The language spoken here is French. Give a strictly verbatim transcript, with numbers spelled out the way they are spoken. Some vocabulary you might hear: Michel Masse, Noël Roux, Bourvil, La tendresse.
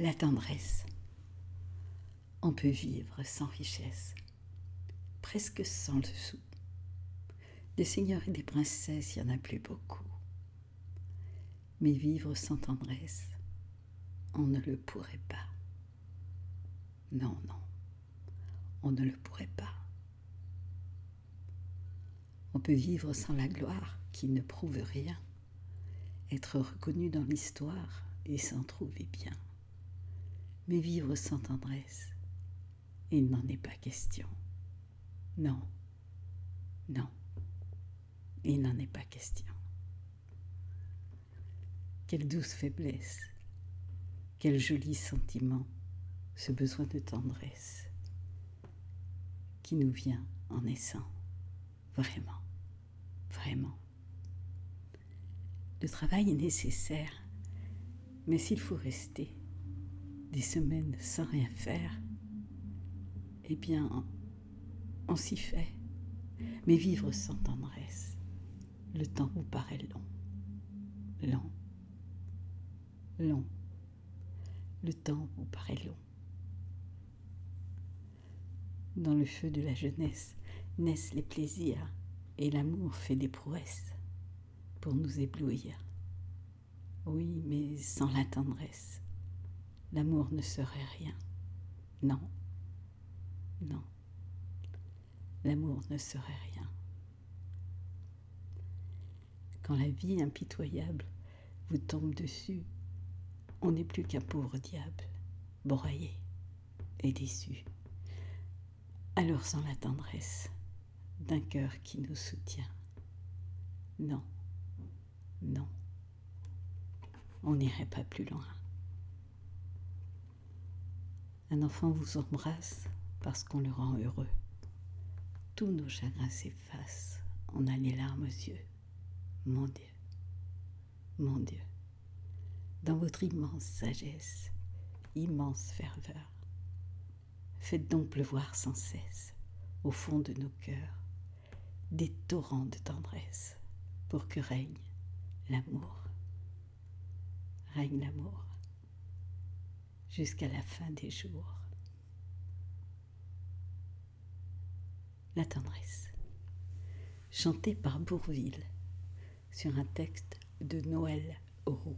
La tendresse. On peut vivre sans richesse, presque sans le sou. Des seigneurs et des princesses, il n'y en a plus beaucoup. Mais vivre sans tendresse, on ne le pourrait pas. Non, non, on ne le pourrait pas. On peut vivre sans la gloire qui ne prouve rien, être reconnu dans l'histoire et s'en trouver bien. Mais vivre sans tendresse, il n'en est pas question. Non, non, il n'en est pas question. Quelle douce faiblesse, quel joli sentiment, ce besoin de tendresse qui nous vient en naissant. Vraiment, vraiment. Le travail est nécessaire, mais s'il faut rester des semaines sans rien faire, eh bien, on s'y fait. Mais vivre sans tendresse, le temps vous paraît long, long, long. Le temps vous paraît long. Dans le feu de la jeunesse naissent les plaisirs et l'amour fait des prouesses pour nous éblouir. Oui, mais sans la tendresse, l'amour ne serait rien. Non, non, l'amour ne serait rien. Quand la vie impitoyable vous tombe dessus, on n'est plus qu'un pauvre diable, broyé et déçu. Alors sans la tendresse d'un cœur qui nous soutient, non, non, on n'irait pas plus loin. Un enfant vous embrasse parce qu'on le rend heureux. Tous nos chagrins s'effacent, on a les larmes aux yeux. Mon Dieu, mon Dieu, dans votre immense sagesse, immense ferveur, faites donc pleuvoir sans cesse, au fond de nos cœurs, des torrents de tendresse pour que règne l'amour. Règne l'amour jusqu'à la fin des jours. La tendresse, chantée par Bourvil sur un texte de Noël Roux.